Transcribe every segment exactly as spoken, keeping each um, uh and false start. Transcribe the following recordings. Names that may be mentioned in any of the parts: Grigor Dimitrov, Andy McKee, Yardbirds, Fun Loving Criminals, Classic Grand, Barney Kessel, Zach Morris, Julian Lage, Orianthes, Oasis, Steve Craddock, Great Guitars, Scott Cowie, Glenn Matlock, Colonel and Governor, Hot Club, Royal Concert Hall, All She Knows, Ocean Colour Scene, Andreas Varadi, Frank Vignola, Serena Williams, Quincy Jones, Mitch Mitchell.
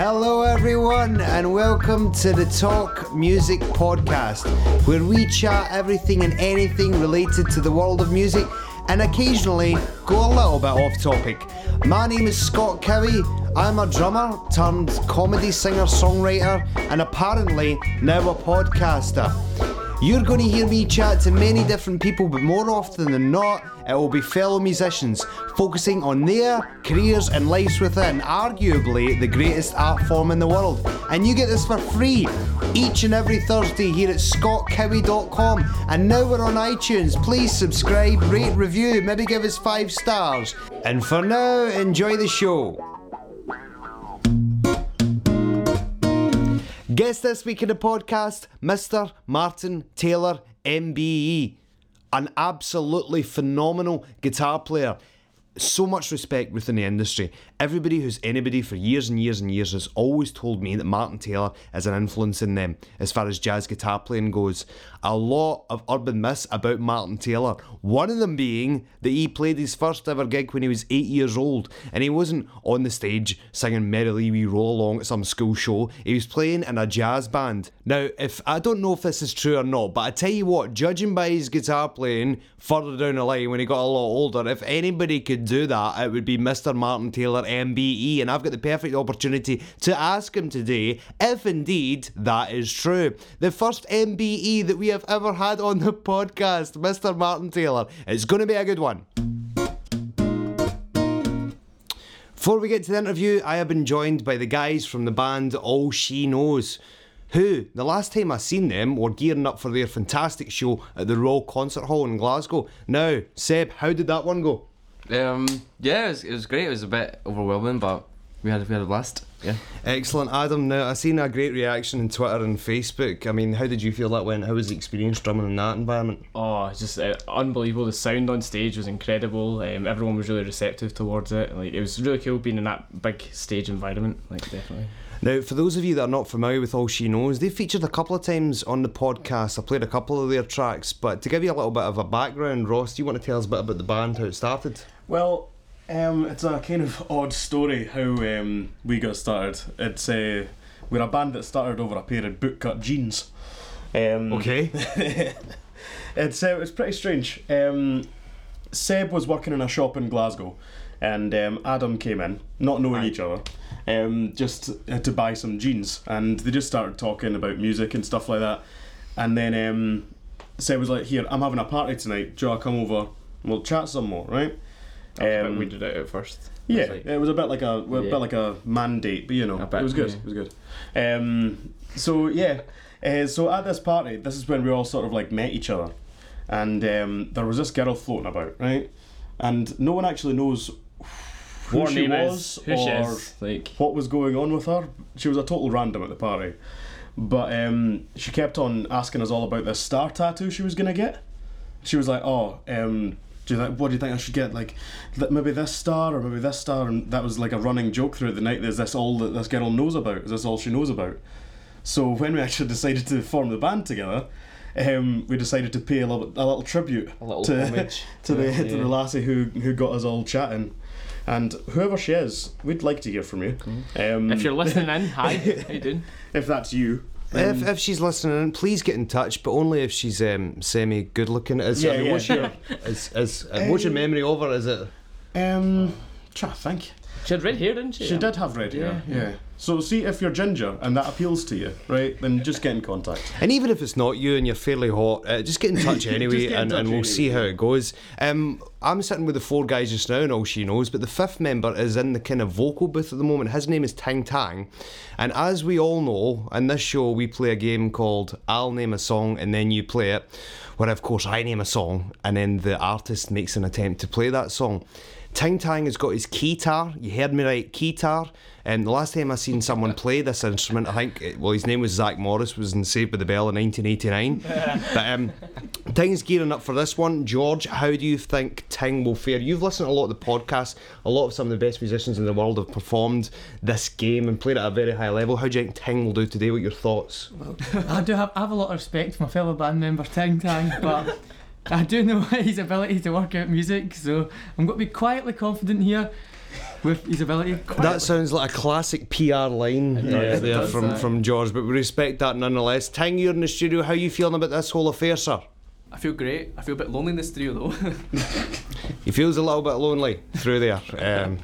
Hello everyone and welcome to the Talk Music Podcast, where we chat everything and anything related to the world of music and occasionally go a little bit off topic. My name is Scott Cowie. I'm a drummer turned comedy singer, songwriter and apparently now a podcaster. You're going to hear me chat to many different people, but more often than not, it will be fellow musicians focusing on their careers and lives within arguably the greatest art form in the world. And you get this for free each and every Thursday here at scott cowie dot com. And now we're on iTunes. Please subscribe, rate, review, maybe give us five stars. And for now, enjoy the show. Guest this week in the podcast, Mister Martin Taylor, M B E. An absolutely phenomenal guitar player. So much respect within the industry. Everybody who's anybody for years and years and years has always told me that Martin Taylor is an influence in them as far as jazz guitar playing goes. A lot of urban myths about Martin Taylor, one of them being that he played his first ever gig when he was eight years old, and he wasn't on the stage singing Merrily We Roll Along at some school show. He was playing in a jazz band. Now, if I don't know if this is true or not, but I tell you what, judging by his guitar playing further down the line when he got a lot older, if anybody could do that, it would be Mister Martin Taylor, M B E, and I've got the perfect opportunity to ask him today if indeed that is true. The first M B E that we have ever had on the podcast, Mister Martin Taylor. It's going to be a good one. Before we get to the interview, I have been joined by the guys from the band All She Knows, who, the last time I seen them, were gearing up for their fantastic show at the Royal Concert Hall in Glasgow. Now, Seb, how did that one go? Um, yeah, it was, it was great. It was a bit overwhelming, but we had we had a blast. Yeah. Excellent, Adam. Now, I seen a great reaction on Twitter and Facebook. I mean, how did you feel that went? How was the experience drumming in that environment? Oh, just uh, unbelievable. The sound on stage was incredible. Um, everyone was really receptive towards it. Like, it was really cool being in that big stage environment. Like, definitely. Now, for those of you that are not familiar with All She Knows, they've featured a couple of times on the podcast. I played a couple of their tracks, but to give you a little bit of a background, Ross, do you want to tell us a bit about the band, how it started? Well, um, it's a kind of odd story how um, we got started. It's uh, we're a band that started over a pair of bootcut jeans. Um, okay. it's uh, it's pretty strange. Um, Seb was working in a shop in Glasgow, and um, Adam came in, not knowing Hi. each other. Um, just uh, to buy some jeans, and they just started talking about music and stuff like that, and then um, Seb was like, here, I'm having a party tonight, do you want to come over and we'll chat some more, right? That was um, a bit weirded out at first. Yeah, it was, like, it was a bit like a, well, yeah. bit like a mandate, but you know, bit, it was good, yeah. it was good. Um, so yeah, uh, so at this party, this is when we all sort of like met each other, and um, there was this girl floating about, right? And no one actually knows who War she was who or she is, like. what was going on with her. She was a total random at the party, but um, she kept on asking us all about this star tattoo she was gonna get. She was like, "Oh, um, do you think, what do you think I should get? Like, th- maybe this star or maybe this star." And that was like a running joke through the night. Is this all that this girl knows about? Is this all she knows about? So when we actually decided to form the band together, um, we decided to pay a little, a little tribute, a little to homage to the yeah. to the lassie who who got us all chatting. And whoever she is, we'd like to hear from you. Mm. Um, if you're listening in, hi, how you doing? If that's you. If if she's listening in, please get in touch, but only if she's um, semi-good looking. Is, yeah, I mean, yeah. What's your, is, is, um, what's your memory of her, is it? Um, trying to think. She had red hair, didn't she? She did have red yeah. hair, yeah. So see if you're ginger and that appeals to you, right, then just get in contact. And even if it's not you and you're fairly hot, uh, just get in touch anyway in and, touch and we'll anyway. see how it goes. Um, I'm sitting with the four guys just now and All She Knows, but the fifth member is in the kind of vocal booth at the moment. His name is Tang Tang. And as we all know, in this show we play a game called I'll Name a Song and Then You Play It, where of course I name a song and then the artist makes an attempt to play that song. Tang Tang has got his keytar, you heard me right, keytar. Um, the last time I seen someone play this instrument, I think, it, well, his name was Zach Morris, was in Saved by the Bell in nineteen eighty-nine. But um, Ting's gearing up for this one. George, how do you think Ting will fare? You've listened to a lot of the podcasts, a lot of some of the best musicians in the world have performed this game and played at a very high level. How do you think Ting will do today? What are your thoughts? Well, I do have, I have a lot of respect for my fellow band member Tang Tang, but I do know his ability to work out music, so I'm going to be quietly confident here. with his ability. Quietly. That sounds like a classic P R line yeah, right there from, from George, but we respect that nonetheless. Tang, you're in the studio. How are you feeling about this whole affair, sir? I feel great. I feel a bit lonely in the studio, though. He feels a little bit lonely through there. Um,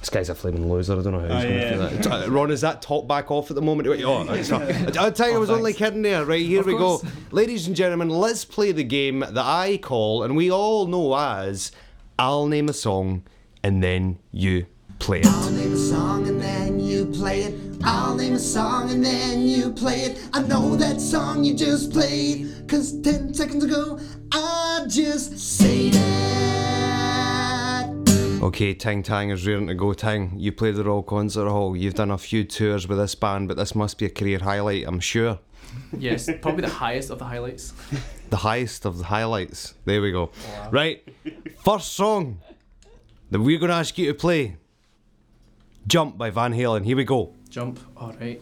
this guy's a flaming loser. I don't know how he's oh, going yeah. to feel that. Ron, is that top back off at the moment? Oh, it's not. I tell you, I was oh, only kidding there. Right, here of we course. go. Ladies and gentlemen, let's play the game that I call, and we all know as, I'll name a song, and then you play it. I'll name a song and then you play it. I'll name a song and then you play it. I know that song you just played, 'cause ten seconds ago I just said it. Okay, Tang Tang is rearing to go. Tang, you played the Royal Concert Hall. You've done a few tours with this band, but this must be a career highlight, I'm sure. Yes, probably the highest of the highlights. The highest of the highlights. There we go. Wow. Right, first song that we're going to ask you to play. Jump by Van Halen. Here we go. Jump. All right.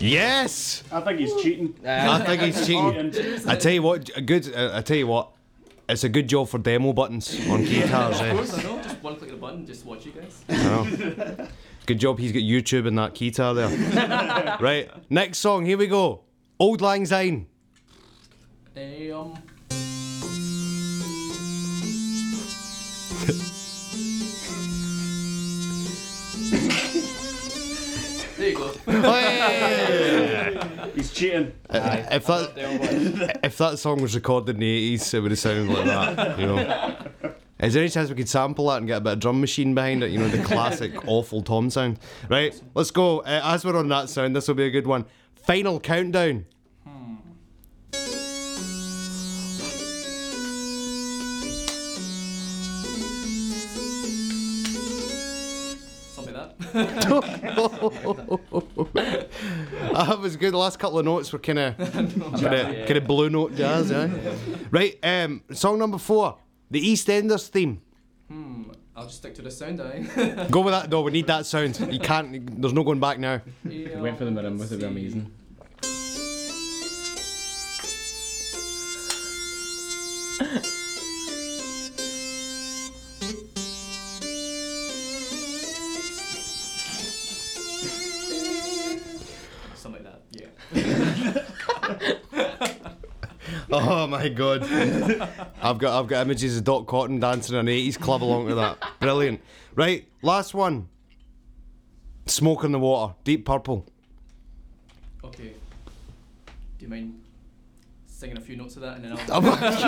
Yes. I think he's cheating. I think he's cheating. I tell you what, a good. Uh, I tell you what. It's a good job for demo buttons on guitars. Of course, eh? I know. Just one click of the button, just watch you guys. I know. Good job he's got YouTube in that guitar there. Right, next song, here we go. Auld Lang Syne. Um. There you go. Hey! He's cheating. Uh, if that if that song was recorded in the eighties, it would have sounded like that. You know. Is there any chance we could sample that and get a bit of drum machine behind it? You know, the classic awful tom sound. Right, let's go. Uh, as we're on that sound, this will be a good one. Final Countdown. Hmm. That was good. The last couple of notes were kind of kind of blue note jazz, eh? Right, um, song number four, the EastEnders theme. Hmm, I'll just stick to the sound, eh? Go with that, though. We need that sound. You can't. There's no going back now. Yeah, we went for the middle with it. It would be amazing. Oh my God! I've got I've got images of Doc Cotton dancing in an eighties club along with that. Brilliant. Right, last one. Smoke in the Water, Deep Purple. Okay. Do you mind singing a few notes of that and then I'll? That's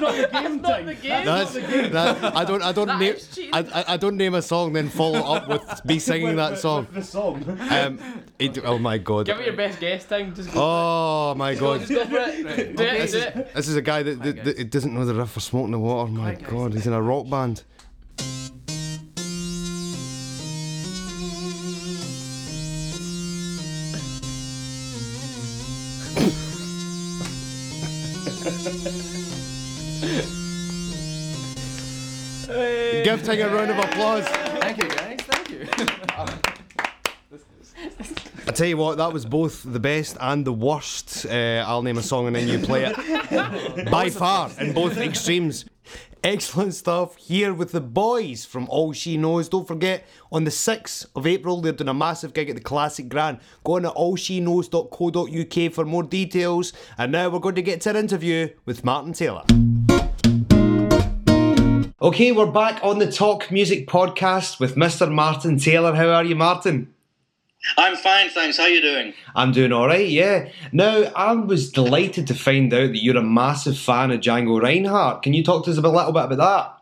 not the game. That's not the game. That's, that's not the game. That, I don't I don't name I, I don't name a song then follow up with me singing with, that song. With the song. Um, It, oh my God. Give me your best guess, Tang. Just go oh my God. Just go for it. Right. Do it, this, do is, it. This is a guy that, that, that it doesn't know the riff for Smoke in the Water. My Quiet God, guys. He's in a rock band. Hey. Give Tang a round of applause. Thank you, guys. Thank you. I tell you what, that was both the best and the worst. Uh, I'll name a song and then you play it. By far, in both extremes. Excellent stuff here with the boys from All She Knows. Don't forget, on the sixth of April, they're doing a massive gig at the Classic Grand. Go on to all she knows dot co dot uk for more details. And now we're going to get to an interview with Martin Taylor. Okay, we're back on the Talk Music podcast with Mister Martin Taylor. How are you, Martin? I'm fine, thanks. How are you doing? I'm doing all right, yeah. Now, I was delighted to find out that you're a massive fan of Django Reinhardt. Can you talk to us a little bit about that?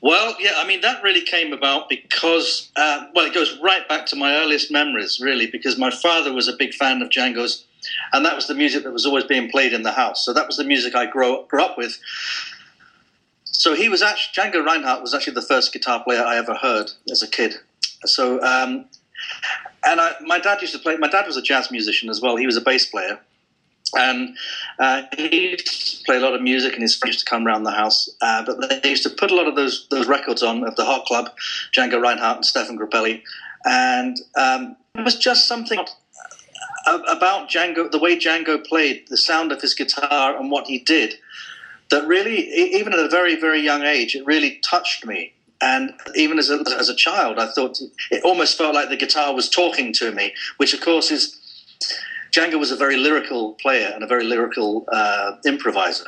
Well, yeah, I mean, that really came about because, uh, well, it goes right back to my earliest memories, really, because my father was a big fan of Django's, and that was the music that was always being played in the house. So that was the music I grow, grew up with. So he was actually, Django Reinhardt was actually the first guitar player I ever heard as a kid. So, um... And I, my dad used to play, my dad was a jazz musician as well, he was a bass player. And uh, he used to play a lot of music, and his friends used to come around the house. Uh, but they used to put a lot of those those records on of the Hot Club, Django Reinhardt and Stephane Grappelli. And um, it was just something about Django, the way Django played, the sound of his guitar and what he did, that really, even at a very, very young age, it really touched me. And even as a, as a child, I thought it almost felt like the guitar was talking to me, which, of course, is... Django was a very lyrical player and a very lyrical uh, improviser.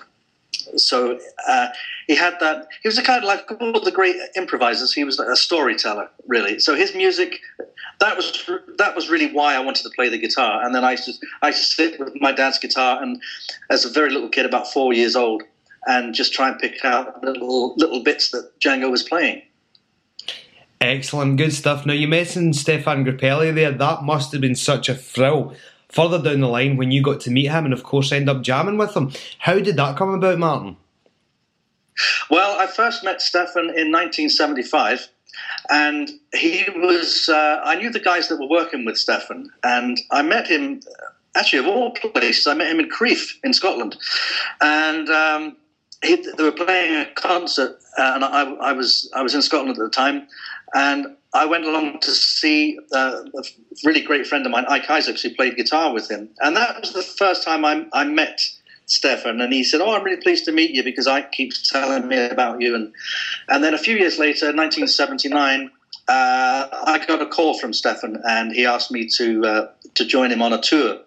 So uh, he had that. He was a kind of like all the great improvisers. He was a storyteller, really. So his music, that was that was really why I wanted to play the guitar. And then I used to, I used to sit with my dad's guitar, and as a very little kid, about four years old, and just try and pick out little little bits that Django was playing. Excellent, good stuff. Now you mentioned Stephane Grappelli there. That must have been such a thrill. Further down the line, when you got to meet him and, of course, end up jamming with him. How did that come about, Martin? Well, I first met Stephane in nineteen seventy-five, and he was... Uh, I knew the guys that were working with Stephane, and I met him, actually, of all places, I met him in Crieff in Scotland. And um, he, they were playing a concert, uh, and I, I was I was in Scotland at the time, and... I went along to see uh, a really great friend of mine, Ike Isaacs, who played guitar with him. And that was the first time I, I met Stephane. And he said, oh, I'm really pleased to meet you because Ike keeps telling me about you. And and then a few years later, nineteen seventy-nine, uh, I got a call from Stephane, and he asked me to uh, to join him on a tour.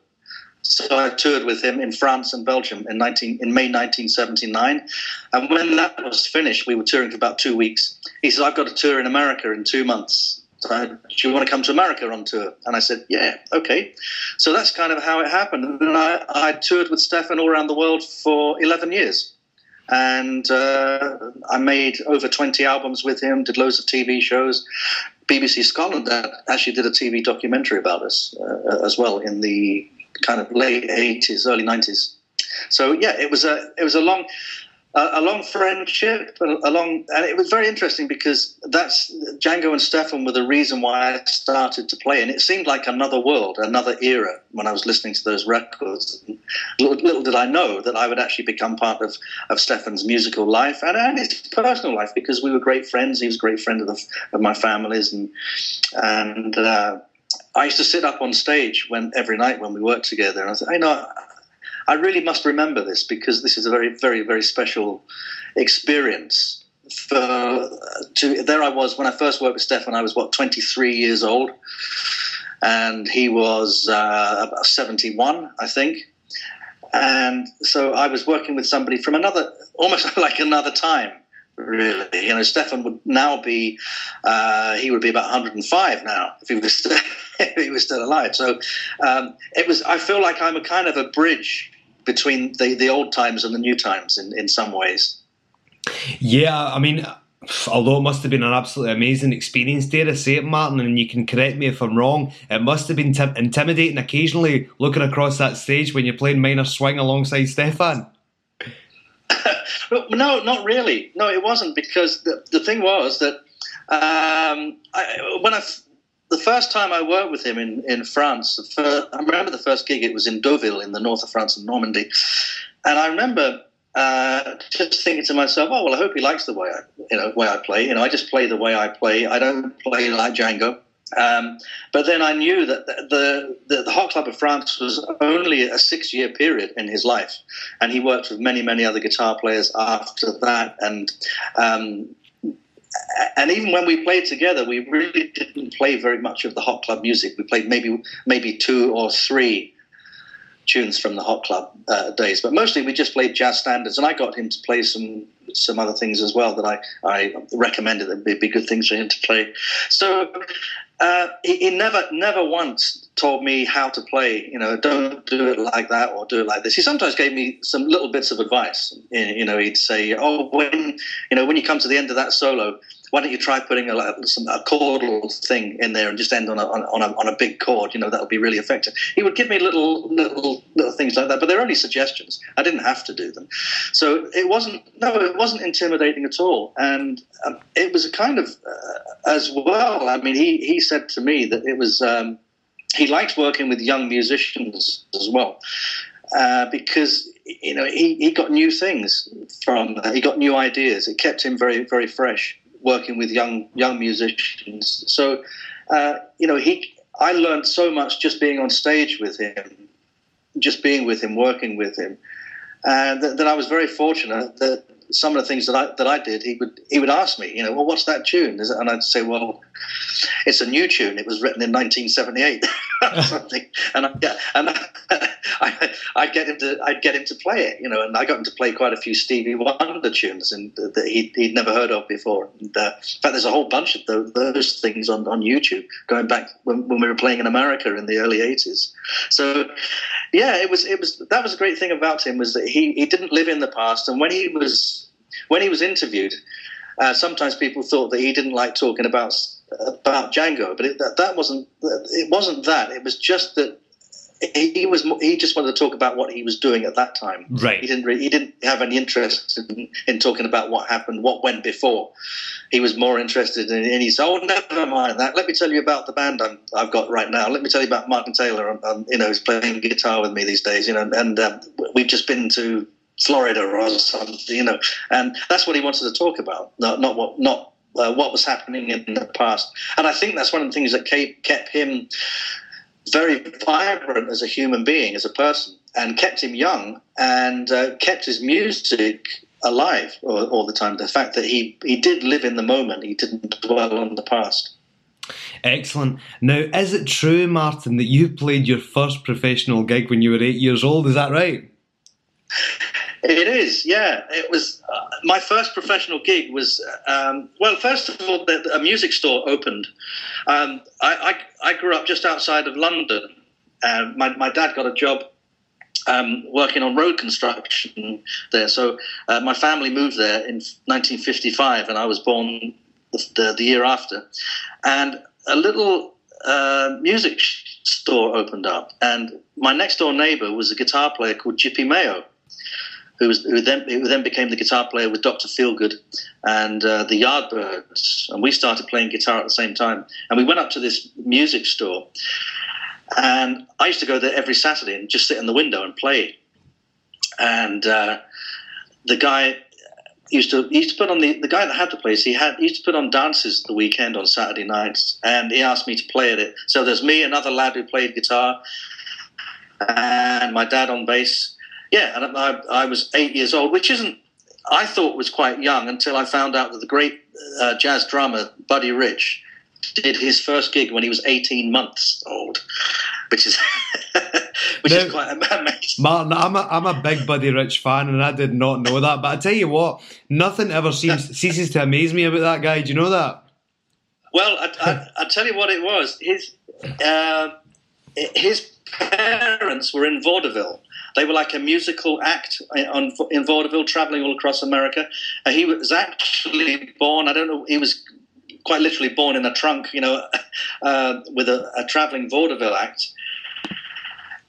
So I toured with him in France and Belgium in nineteen in May nineteen seventy-nine, and when that was finished, we were touring for about two weeks. He said, "I've got a tour in America in two months. So do you want to come to America on tour?" And I said, "Yeah, okay." So that's kind of how it happened. And I, I toured with Stephane all around the world for eleven years, and uh, I made over twenty albums with him. Did loads of T V shows. B B C Scotland actually did a T V documentary about us uh, as well in the kind of late eighties, early nineties. So yeah, it was a it was a long uh, a long friendship, a long, and it was very interesting because that's Django and Stephane were the reason why I started to play, and it seemed like another world, another era when I was listening to those records. Little, little did I know that I would actually become part of of Stephane's musical life and, and his personal life, because we were great friends. He was a great friend of the, of my family's, and and. Uh, I used to sit up on stage when every night when we worked together, and I said, "I know, I really must remember this because this is a very, very, very special experience." For to there, I was when I first worked with Stephane. I was what twenty-three years old, and he was uh, about seventy-one, I think. And so I was working with somebody from another, almost like another time. Really, you know, Stephane would now be, uh, he would be about one hundred and five now if he was still, if he was still alive. So um, it was, I feel like I'm a kind of a bridge between the, the old times and the new times in, in some ways. Yeah, I mean, although it must have been an absolutely amazing experience, dare I say it, Martin, and you can correct me if I'm wrong, it must have been t- intimidating occasionally looking across that stage when you're playing minor swing alongside Stephane. No, not really. No, it wasn't, because the, the thing was that um, I, when I, the first time I worked with him in, in France, for, I remember the first gig, it was in Deauville in the north of France in Normandy. And I remember uh, just thinking to myself, oh, well, I hope he likes the way I, you know, way I play. You know, I just play the way I play. I don't play like Django. Um, but then I knew that the, the the Hot Club of France was only a six-year period in his life, and he worked with many, many other guitar players after that. And um, and even when we played together, we really didn't play very much of the Hot Club music. We played maybe maybe two or three tunes from the Hot Club uh, days, but mostly we just played jazz standards. And I got him to play some some other things as well that I I recommended that would be good things for him to play. So. Uh, he, he never, never once told me how to play. You know, don't do it like that or do it like this. He sometimes gave me some little bits of advice. You know, he'd say, "Oh, when you know when you come to the end of that solo, why don't you try putting a, some, a chordal thing in there and just end on a, on, on, a, on a big chord? You know, that'll be really effective." He would give me little, little, little things like that, but they're only suggestions. I didn't have to do them, so it wasn't. No, it wasn't intimidating at all, and um, it was a kind of uh, as well. I mean, he he. said to me that it was um, he likes working with young musicians as well, uh, because, you know, he, he got new things from that. He got new ideas. It kept him very, very fresh, working with young young musicians. So, uh, you know, he I learned so much just being on stage with him, just being with him, working with him. And uh, that, that I was very fortunate that some of the things that I that I did, he would he would ask me, you know, well, what's that tune? Is it? And I'd say, well, it's a new tune. It was written in nineteen seventy-eight, or something. And I yeah, and I I'd get him to I'd get him to play it, you know. And I got him to play quite a few Stevie Wonder tunes and that he he'd never heard of before. And, uh, in fact, there's a whole bunch of those, those things on, on YouTube going back when, when we were playing in America in the early eighties. So yeah, it was it was that was a great thing about him, was that he he didn't live in the past, and when he was When he was interviewed, uh, sometimes people thought that he didn't like talking about about Django, but it, that, that wasn't it wasn't that. It was just that he was he just wanted to talk about what he was doing at that time. Right. He didn't really, he didn't have any interest in, in talking about what happened, what went before. He was more interested in, in his, oh, never mind that. Let me tell you about the band I'm, I've got right now. Let me tell you about Martin Taylor. I'm, I'm, you know, he's playing guitar with me these days. You know, and um, we've just been to Florida or something, you know, and that's what he wanted to talk about, not not what not uh, what was happening in the past. And I think that's one of the things that kept him very vibrant as a human being, as a person, and kept him young and uh, kept his music alive all, all the time. The fact that he, he did live in the moment, he didn't dwell on the past. Excellent. Now, is it true, Martin, that you played your first professional gig when you were eight years old? Is that right? It is, yeah. It was uh, my first professional gig was um, well. First of all, the, a music store opened. Um, I, I I grew up just outside of London, and my my dad got a job um, working on road construction there. So uh, my family moved there in nineteen fifty-five, and I was born the the, the year after. And a little uh, music store opened up, and my next door neighbour was a guitar player called Jippy Mayo, who was who then who then became the guitar player with Doctor Feelgood and uh, the Yardbirds, and we started playing guitar at the same time. And we went up to this music store, and I used to go there every Saturday and just sit in the window and play. And uh, the guy used to he used to put on the the guy that had the place. He had he used to put on dances the weekend on Saturday nights, and he asked me to play at it. So there's me, another lad who played guitar, and my dad on bass. Yeah, and I, I was eight years old, which isn't, I thought was quite young, until I found out that the great uh, jazz drummer Buddy Rich did his first gig when he was eighteen months old, which is which now, is quite amazing. Martin, I'm a, I'm a big Buddy Rich fan, and I did not know that. But I tell you what, nothing ever seems ceases to amaze me about that guy. Do you know that? Well, I, I, I tell you what it was. His uh, his parents were in vaudeville. They were like a musical act on, in vaudeville, traveling all across America. And he was actually born, I don't know, he was quite literally born in a trunk, you know, uh, with a, a traveling vaudeville act.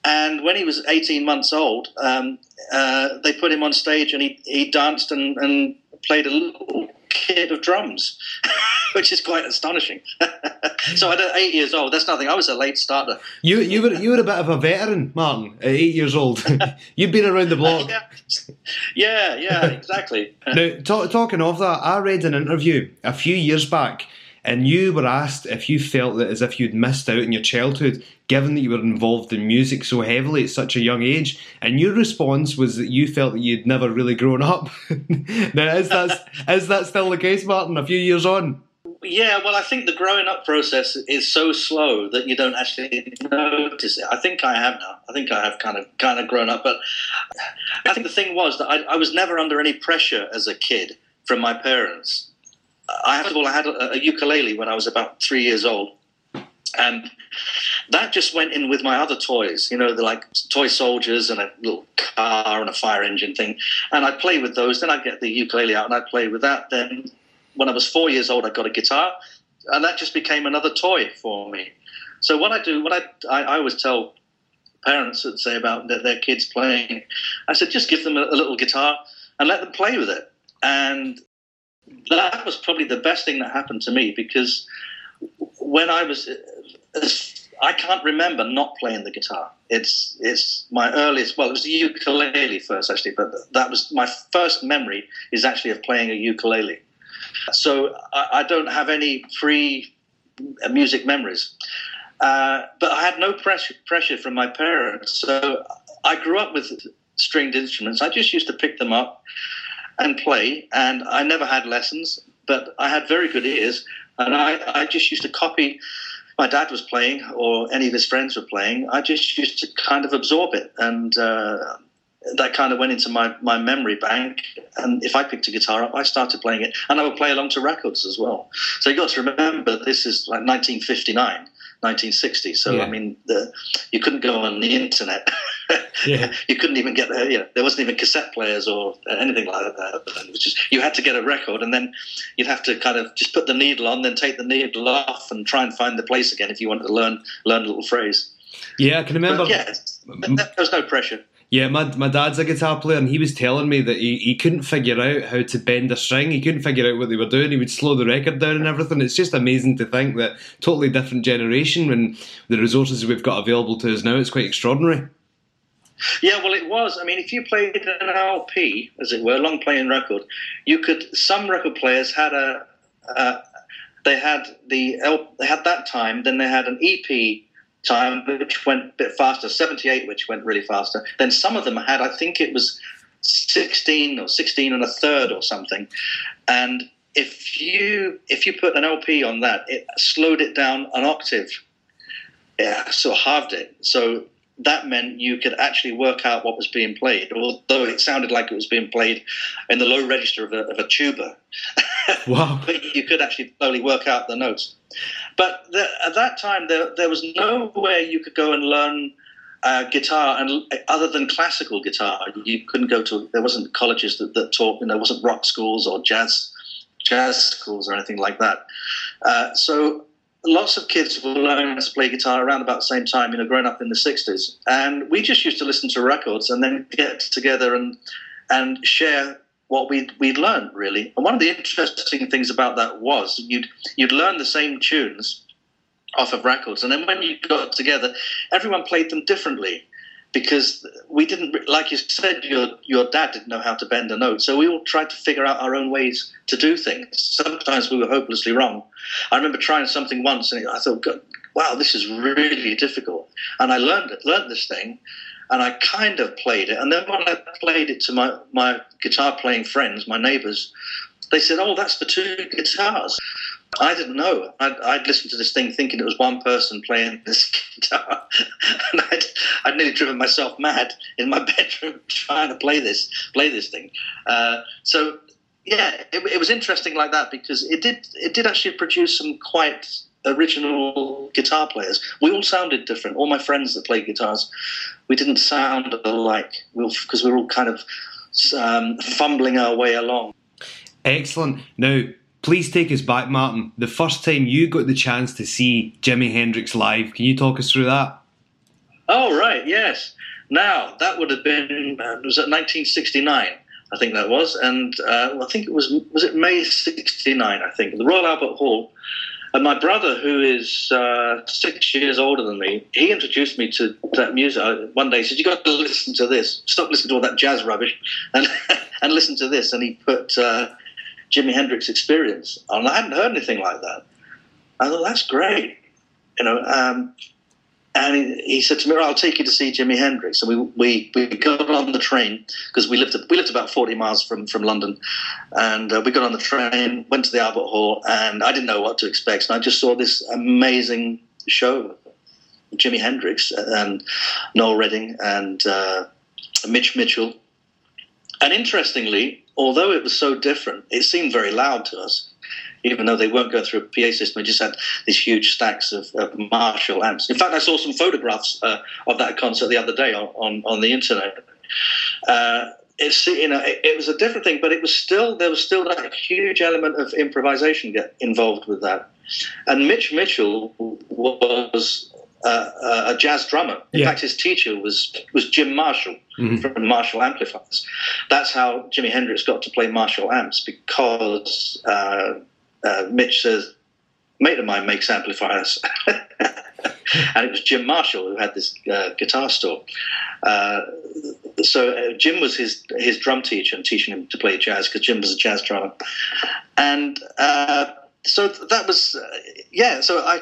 And when he was eighteen months old, um, uh, they put him on stage, and he, he danced and, and played a little kit of drums, which is quite astonishing. So at eight years old, that's nothing. I was a late starter. You you were you were a bit of a veteran, Martin, at eight years old. You've been around the block. Yeah, yeah, yeah, exactly. Now, to- talking of that, I read an interview a few years back, and you were asked if you felt that as if you'd missed out in your childhood, given that you were involved in music so heavily at such a young age, and your response was that you felt that you'd never really grown up. Now, is that, is that still the case, Martin, a few years on? Yeah, well, I think the growing up process is so slow that you don't actually notice it. I think I have now. I think I have kind of kind of grown up. But I think the thing was that I, I was never under any pressure as a kid from my parents. I had, well, I had a, a ukulele when I was about three years old, and that just went in with my other toys, you know, like toy soldiers and a little car and a fire engine thing. And I'd play with those, then I'd get the ukulele out and I'd play with that. Then when I was four years old, I got a guitar, and that just became another toy for me. So what I do, what I, I, I always tell parents that say about their, their kids playing, I said, just give them a, a little guitar and let them play with it. And that was probably the best thing that happened to me, because when I was, I can't remember not playing the guitar. It's it's my earliest, well, it was the ukulele first, actually, but that was my first memory is actually of playing a ukulele. So I, I don't have any pre-music memories. Uh, but I had no pressure, pressure from my parents. So I grew up with stringed instruments. I just used to pick them up and play, and I never had lessons, but I had very good ears, and I, I just used to copy. My dad was playing, or any of his friends were playing. I just used to kind of absorb it, and uh, that kind of went into my, my memory bank. And if I picked a guitar up, I started playing it, and I would play along to records as well. So you got to remember, this is like nineteen fifty-nine, nineteen sixty. So yeah. I mean, the, you couldn't go on the internet. Yeah. You couldn't even get there. You know, there wasn't even cassette players or anything like that. It was just, you had to get a record, and then you'd have to kind of just put the needle on, then take the needle off, and try and find the place again if you wanted to learn learn a little phrase. Yeah, I can remember. But yeah, there was no pressure. Yeah, my my dad's a guitar player, and he was telling me that he, he couldn't figure out how to bend a string. He couldn't figure out what they were doing. He would slow the record down and everything. It's just amazing to think that totally different generation and the resources we've got available to us now. It's quite extraordinary. Yeah, well, it was. I mean, if you played an L P, as it were, long playing record, you could. Some record players had a. Uh, they had the L. They had that time. Then they had an E P. Time, which went a bit faster, seventy-eight, which went really faster. Then some of them had, I think it was sixteen or sixteen and a third or something. And if you if you put an L P on that, it slowed it down an octave. Yeah, so halved it. So that meant you could actually work out what was being played, although it sounded like it was being played in the low register of a, of a tuba. Wow. But you could actually slowly work out the notes. But the, at that time, there, there was no way you could go and learn uh, guitar and other than classical guitar. You couldn't go to, there wasn't colleges that, that taught, and there wasn't rock schools or jazz jazz schools or anything like that. Uh, so lots of kids were learning to play guitar around about the same time, you know, growing up in the sixties. And we just used to listen to records and then get together and and share what we'd, we'd learned, really. And one of the interesting things about that was you'd you'd learn the same tunes off of records, and then when you got together, everyone played them differently, because we didn't, like you said, your your dad didn't know how to bend a note, so we all tried to figure out our own ways to do things. Sometimes we were hopelessly wrong. I remember trying something once, and I thought, God, wow, this is really difficult. And I learned it, learned this thing, and I kind of played it. And then when I played it to my, my guitar-playing friends, my neighbours, they said, oh, that's for two guitars. I didn't know. I'd, I'd listened to this thing thinking it was one person playing this guitar. And I'd, I'd nearly driven myself mad in my bedroom trying to play this play this thing. Uh, so, yeah, it, it was interesting like that, because it did it did actually produce some quite original guitar players. We all sounded different. All my friends that played guitars, we didn't sound alike, because we were all kind of um, fumbling our way along. Excellent. Now, please take us back, Martin. The first time you got the chance to see Jimi Hendrix live, can you talk us through that? Oh, right, yes. Now, that would have been, it was at nineteen sixty-nine, I think that was, and uh, I think it was, was it May sixty-nine, I think, at the Royal Albert Hall. And my brother, who is uh, six years older than me, he introduced me to that music. One day he said, "You got to listen to this. Stop listening to all that jazz rubbish and and listen to this." And he put uh, Jimi Hendrix Experience on. I hadn't heard anything like that. I thought, that's great, you know. Um, and he, he said to me, "I'll take you to see Jimi Hendrix." And we we, we got on the train, because we lived we lived about forty miles from, from London, and uh, we got on the train, went to the Albert Hall, and I didn't know what to expect. And I just saw this amazing show, Jimi Hendrix and Noel Redding and uh, Mitch Mitchell. And interestingly, although it was so different, it seemed very loud to us. Even though they weren't going through a P A system, we just had these huge stacks of, of Marshall amps. In fact, I saw some photographs uh, of that concert the other day on, on, on the internet. Uh, it's you know it, it was a different thing, but it was still there was still that huge element of improvisation get involved with that. And Mitch Mitchell was uh, a jazz drummer. In yeah. fact, his teacher was was Jim Marshall mm-hmm. from Marshall Amplifiers. That's how Jimi Hendrix got to play Marshall amps, because. Uh, Uh, Mitch says, mate of mine makes amplifiers. And it was Jim Marshall who had this uh, guitar store. Uh, so uh, Jim was his his drum teacher and teaching him to play jazz, because Jim was a jazz drummer. And uh, so that was, uh, yeah, so I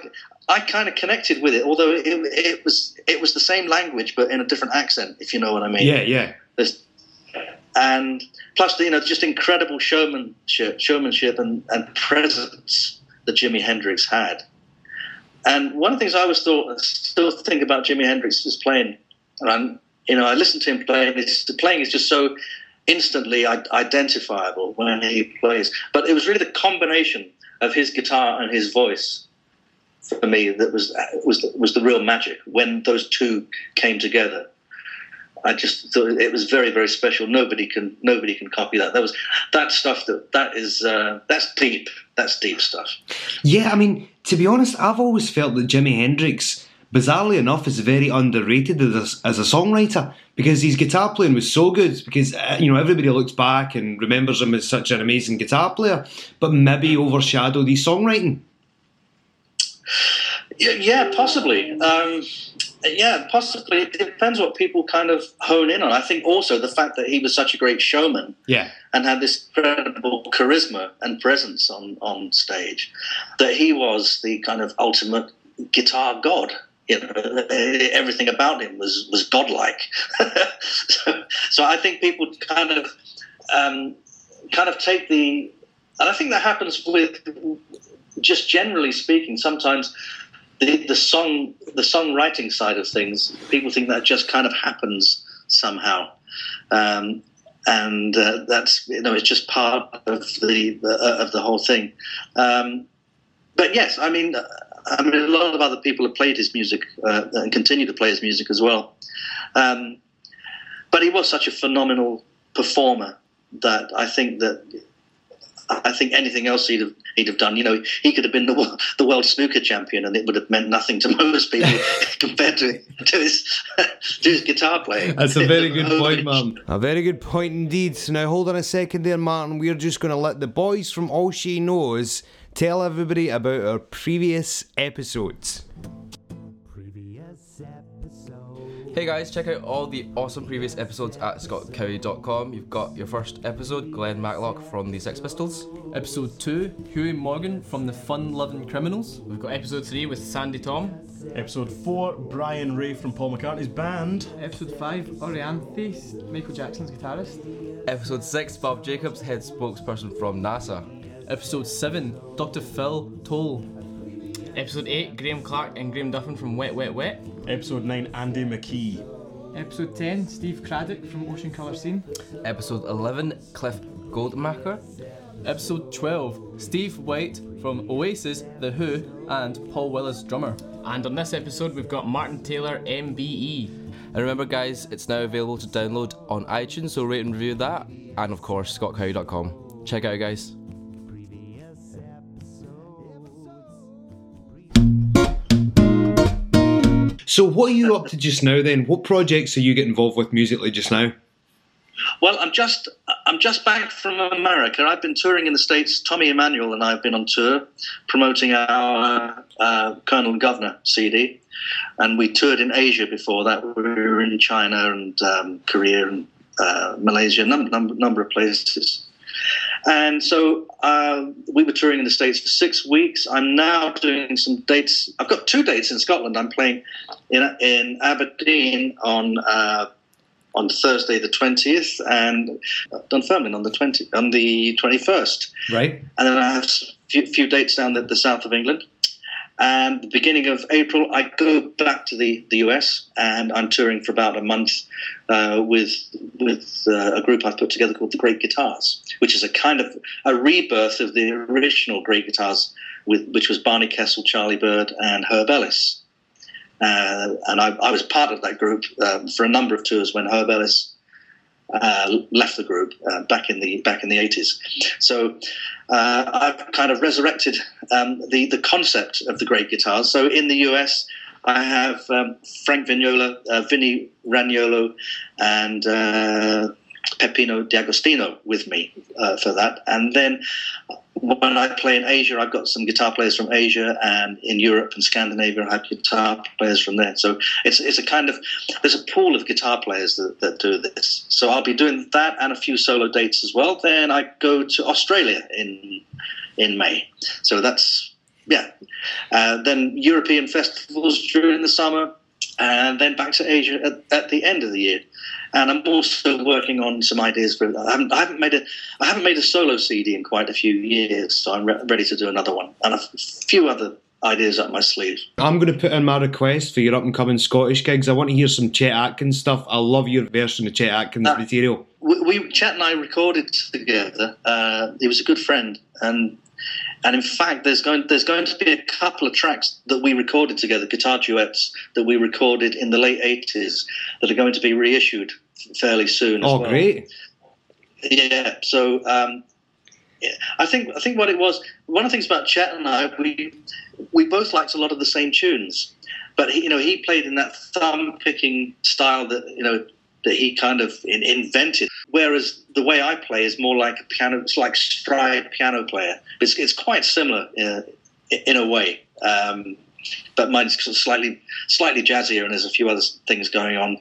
I kind of connected with it, although it, it was it was the same language, but in a different accent, if you know what I mean. Yeah, yeah. There's, and plus, you know, just incredible showmanship, showmanship and, and presence that Jimi Hendrix had. And one of the things I always thought, still think about Jimi Hendrix was playing, and I'm, you know, I listened to him play, and his, the playing is just so instantly identifiable when he plays. But it was really the combination of his guitar and his voice for me that was was was the real magic. When those two came together, I just thought it was very, very special. Nobody can nobody can copy that. That was that stuff. That that is uh, that's deep. That's deep stuff. Yeah, I mean, to be honest, I've always felt that Jimi Hendrix, bizarrely enough, is very underrated as a, as a songwriter, because his guitar playing was so good. Because uh, you know, everybody looks back and remembers him as such an amazing guitar player, but maybe overshadowed his songwriting. Yeah, possibly. Um, yeah, possibly. It depends what people kind of hone in on. I think also the fact that he was such a great showman, yeah, and had this incredible charisma and presence on, on stage, that he was the kind of ultimate guitar god. You know, everything about him was, was godlike. so, so I think people kind of um, kind of take the, and I think that happens with, just generally speaking, sometimes the, the song, the songwriting side of things, people think that just kind of happens somehow, um, and uh, that's, you know, it's just part of the uh, of the whole thing. Um, but yes, I mean, I mean, a lot of other people have played his music uh, and continue to play his music as well. Um, but he was such a phenomenal performer that I think that. I think anything else he'd have he'd have done, you know, he could have been the the world snooker champion, and it would have meant nothing to most people compared to to his to his guitar playing. That's a very good point, Mum. A very good point indeed. So now hold on a second there, Martin. We're just going to let the boys from All She Knows tell everybody about our previous episodes. Hey guys, check out all the awesome previous episodes at scott cowie dot com. You've got your first episode, Glenn Matlock from the Sex Pistols. Episode two, Huey Morgan from the Fun Loving Criminals. We've got episode three with Sandy Tom. Episode four, Brian Ray from Paul McCartney's band. Episode five, Orianthes, Michael Jackson's guitarist. Episode six, Bob Jacobs, head spokesperson from NASA. Episode seven, Doctor Phil Toll. Episode eight, Graham Clark and Graham Duffin from Wet Wet Wet. Episode nine, Andy McKee. Episode ten, Steve Craddock from Ocean Colour Scene. Episode eleven, Cliff Goldmacher. Episode twelve, Steve White from Oasis, The Who, and Paul Willis, drummer. And on this episode we've got Martin Taylor, M B E. And remember guys, it's now available to download on iTunes, so rate and review that. And of course, scott cowie dot com. Check out guys. So what are you up to just now then? What projects are you getting involved with musically just now? Well, I'm just I'm just back from America. I've been touring in the States. Tommy Emmanuel and I have been on tour promoting our uh, Colonel and Governor C D. And we toured in Asia before that. We were in China and um, Korea and uh, Malaysia, a number, number, number of places. And so uh, we were touring in the States for six weeks. I'm now doing some dates. I've got two dates in Scotland. I'm playing in in Aberdeen on uh, on Thursday the twentieth, and Dunfermline on the twenty on the twenty-first. Right. And then I have a few, few dates down the, the south of England. And the beginning of April, I go back to the, the U S, and I'm touring for about a month uh, with with uh, a group I've put together called the Great Guitars, which is a kind of a rebirth of the original Great Guitars, with, which was Barney Kessel, Charlie Bird, and Herb Ellis. Uh, and I, I was part of that group um, for a number of tours when Herb Ellis uh, left the group uh, back in the back in the eighties. So. Uh, I've kind of resurrected um, the, the concept of the Great Guitars. So in the U S, I have um, Frank Vignola, uh, Vinnie Raniolo, and uh, Peppino D'Agostino with me uh, for that. And then when I play in Asia, I've got some guitar players from Asia, and in Europe and Scandinavia, I have guitar players from there. So it's it's a kind of, there's a pool of guitar players that, that do this. So I'll be doing that and a few solo dates as well. Then I go to Australia in in May. So that's, yeah. Uh, then European festivals during the summer, and then back to Asia at, at the end of the year. And I'm also working on some ideas for. I haven't, I haven't made a. I haven't made a solo C D in quite a few years, so I'm re- ready to do another one and a f- few other ideas up my sleeve. I'm going to put in my request for your up and coming Scottish gigs. I want to hear some Chet Atkins stuff. I love your version of Chet Atkins uh, material. We, we Chet and I recorded together. Uh, he was a good friend, and and in fact, there's going there's going to be a couple of tracks that we recorded together, guitar duets that we recorded in the late eighties that are going to be reissued fairly soon. As oh, well. Great! Yeah, so um, I think I think what it was, one of the things about Chet and I, we we both liked a lot of the same tunes, but he, you know, he played in that thumb picking style that you know that he kind of in, invented. Whereas the way I play is more like a piano, it's like stride piano player. It's it's quite similar in a, in a way, um, but mine's sort of slightly slightly jazzier, and there's a few other things going on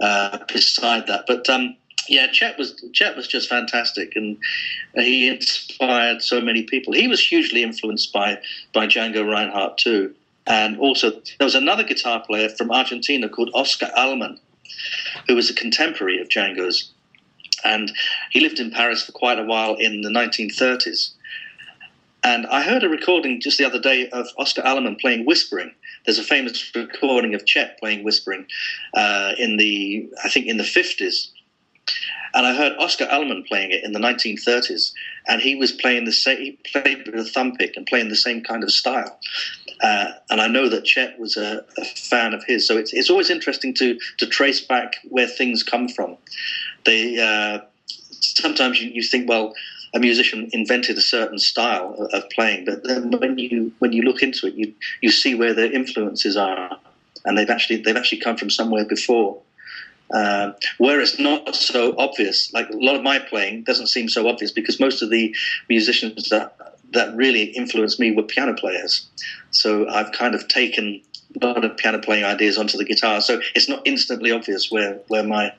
uh, beside that. But um, yeah, Chet was Chet was just fantastic, and he inspired so many people. He was hugely influenced by by Django Reinhardt too, and also there was another guitar player from Argentina called Oscar Alemán, who was a contemporary of Django's. And he lived in Paris for quite a while in the nineteen thirties. And I heard a recording just the other day of Oscar Alemán playing Whispering. There's a famous recording of Chet playing Whispering uh, in the, I think, in the fifties. And I heard Oscar Alemán playing it in the nineteen thirties. And he was playing the same, he played with a thumb pick and playing the same kind of style. Uh, and I know that Chet was a, a fan of his. So it's it's always interesting to to trace back where things come from. They uh, sometimes you, you think, well, a musician invented a certain style of, of playing, but then when you when you look into it, you you see where their influences are, and they've actually they've actually come from somewhere before. Uh, where it's not so obvious, like a lot of my playing doesn't seem so obvious because most of the musicians that that really influenced me were piano players. So I've kind of taken a lot of piano playing ideas onto the guitar. So it's not instantly obvious where where my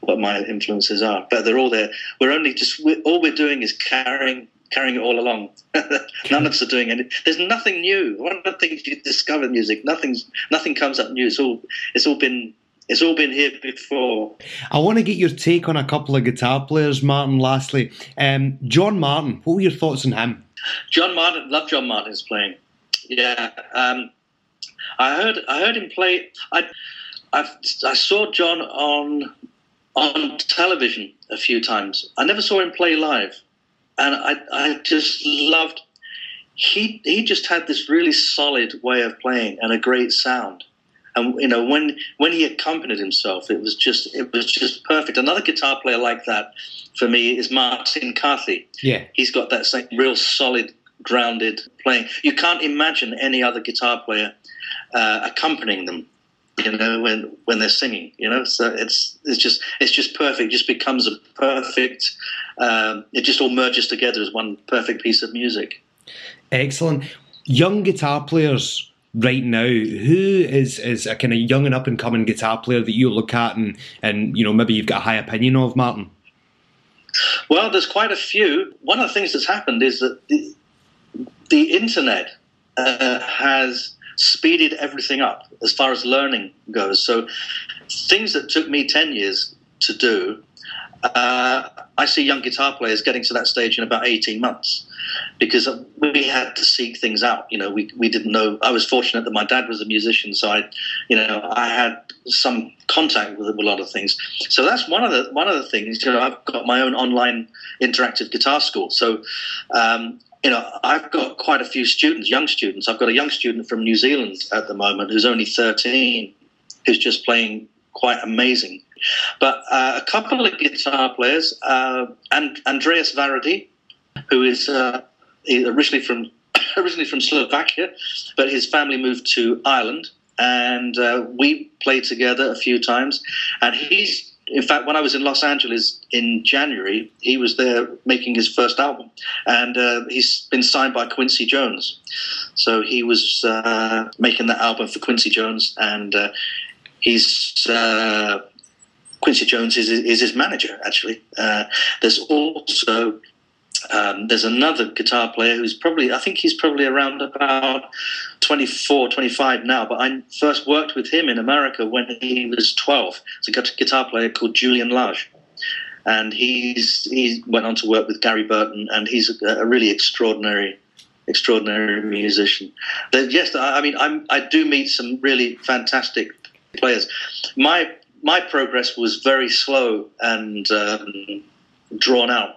what my influences are, but they're all there. We're only just we're, all we're doing is carrying carrying it all along. None of us are doing anything. There's nothing new. One of the things you discover in music, nothing's nothing comes up new. It's all it's all been. It's all been here before. I want to get your take on a couple of guitar players, Martin, lastly. Um, John Martyn, what were your thoughts on him? John Martyn, love John Martyn's playing. Yeah. Um, I heard I heard him play. I I've, I saw John on on television a few times. I never saw him play live. And I, I just loved... He, he just had this really solid way of playing and a great sound. And you know, when when he accompanied himself, it was just it was just perfect. Another guitar player like that for me is Martin Taylor. Yeah, he's got that same real solid, grounded playing. You can't imagine any other guitar player uh, accompanying them. You know, when when they're singing. You know, so it's it's just it's just perfect. It just becomes a perfect. Um, it just all merges together as one perfect piece of music. Excellent. Young guitar players right now, who is, is a kind of young and up and coming guitar player that you look at and, and you know maybe you've got a high opinion of, Martin? Well, there's quite a few. One of the things that's happened is that the, the internet uh, has speeded everything up as far as learning goes. So things that took me ten years to do, uh, I see young guitar players getting to that stage in about eighteen months. Because we had to seek things out, you know, we we didn't know. I was fortunate that my dad was a musician, so I, you know, I had some contact with a lot of things. So that's one of the one of the things. You know, I've got my own online interactive guitar school, so um, you know, I've got quite a few students, young students. I've got a young student from New Zealand at the moment who's only thirteen, who's just playing quite amazing. But uh, a couple of guitar players, uh, and Andreas Varadi, who is uh, originally from originally from Slovakia, but his family moved to Ireland, and uh, we played together a few times. And he's in fact, when I was in Los Angeles in January, he was there making his first album, and uh, he's been signed by Quincy Jones. So he was uh, making that album for Quincy Jones, and uh, he's uh, Quincy Jones is, is his manager, actually. Uh, there's also um, there's another guitar player who's probably, I think he's probably around about twenty-four, twenty-five now, but I first worked with him in America when he was twelve. It's a guitar player called Julian Lage, and he's he went on to work with Gary Burton, and he's a, a really extraordinary, extraordinary musician. But yes, I, I mean, I'm, I do meet some really fantastic players. My my progress was very slow and um, drawn out.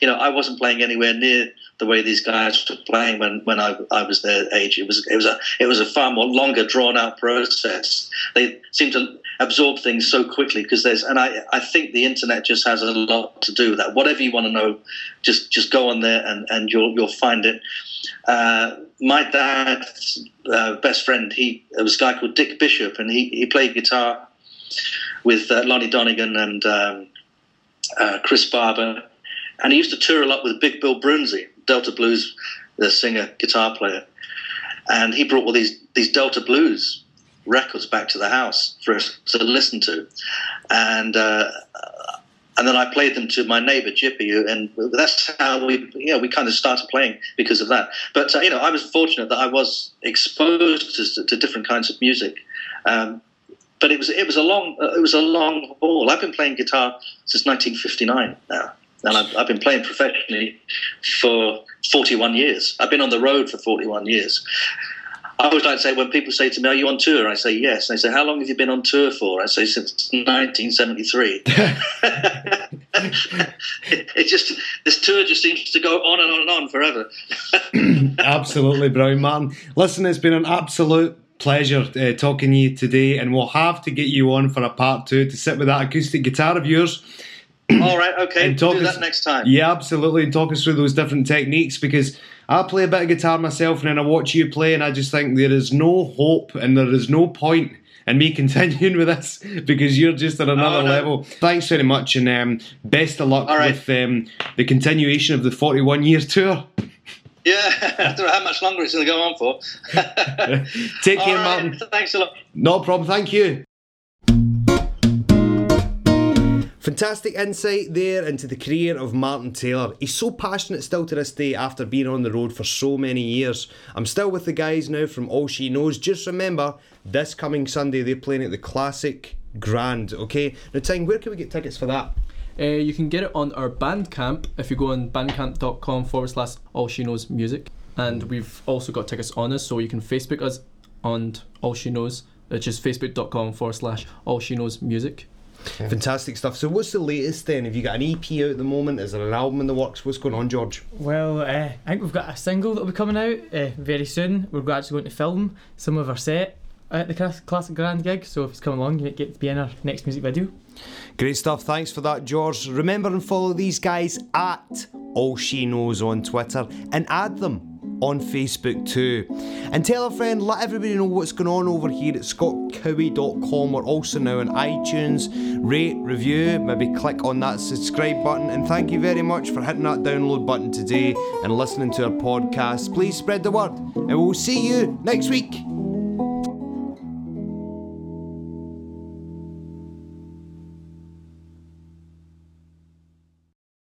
You know, I wasn't playing anywhere near the way these guys were playing when, when I, I was their age. It was it was a it was a far more longer drawn out process. They seem to absorb things so quickly because there's, and I, I think the internet just has a lot to do with that. Whatever you want to know, just just go on there and, and you'll you'll find it. Uh, my dad's uh, best friend, he it was a guy called Dick Bishop, and he, he played guitar with uh, Lonnie Donegan and um, uh, Chris Barber, and he used to tour a lot with Big Bill Brunsey, Delta Blues, the singer, guitar player, and he brought all these these Delta Blues records back to the house for us to listen to, and uh, and then I played them to my neighbour Jippy, and that's how we you know we kind of started playing because of that. But uh, you know I was fortunate that I was exposed to, to different kinds of music, um, but it was it was a long it was a long haul. I've been playing guitar since nineteen fifty-nine now. And I've, I've been playing professionally for forty-one years. I've been on the road for forty-one years. I always like to say, when people say to me, are you on tour? I say, yes. And they say, how long have you been on tour for? I say, since nineteen seventy-three. it, it just, this tour just seems to go on and on and on forever. Absolutely brilliant, Martin. Listen, it's been an absolute pleasure uh, talking to you today, and we'll have to get you on for a part two to sit with that acoustic guitar of yours. All right, okay, and talk we'll do us, that next time. Yeah, absolutely, and talk us through those different techniques, because I play a bit of guitar myself and then I watch you play and I just think there is no hope and there is no point in me continuing with this because you're just at another oh, no. level. Thanks very much, and um, best of luck right. with um, the continuation of the forty-one-year tour. Yeah, I don't know how much longer it's going to go on for. Take All care, right. Martin. Thanks a lot. No problem, thank you. Fantastic insight there into the career of Martin Taylor. He's so passionate still to this day after being on the road for so many years. I'm still with the guys now from All She Knows. Just remember, this coming Sunday they're playing at the Classic Grand, okay? Now, Tyne, where can we get tickets for that? Uh, you can get it on our Bandcamp if you go on bandcamp.com forward slash All She Knows Music. And we've also got tickets on us, so you can Facebook us on All She Knows, which is facebook.com forward slash All She Knows Music. Okay. Fantastic stuff. So what's the latest then? Have you got an E P out at the moment? Is there an album in the works? What's going on, George? Well, uh, I think we've got a single that'll be coming out uh, very soon. We're actually going to film some of our set at the Classic Grand gig, so if it's coming along you might get to be in our next music video. Great stuff, thanks for that, George. Remember and follow these guys at All She Knows on Twitter, and add them on Facebook too. And tell a friend, let everybody know what's going on over here at scott cowie dot com. We're also now on iTunes. Rate, review, maybe click on that subscribe button, and thank you very much for hitting that download button today and listening to our podcast. Please spread the word, and we'll see you next week.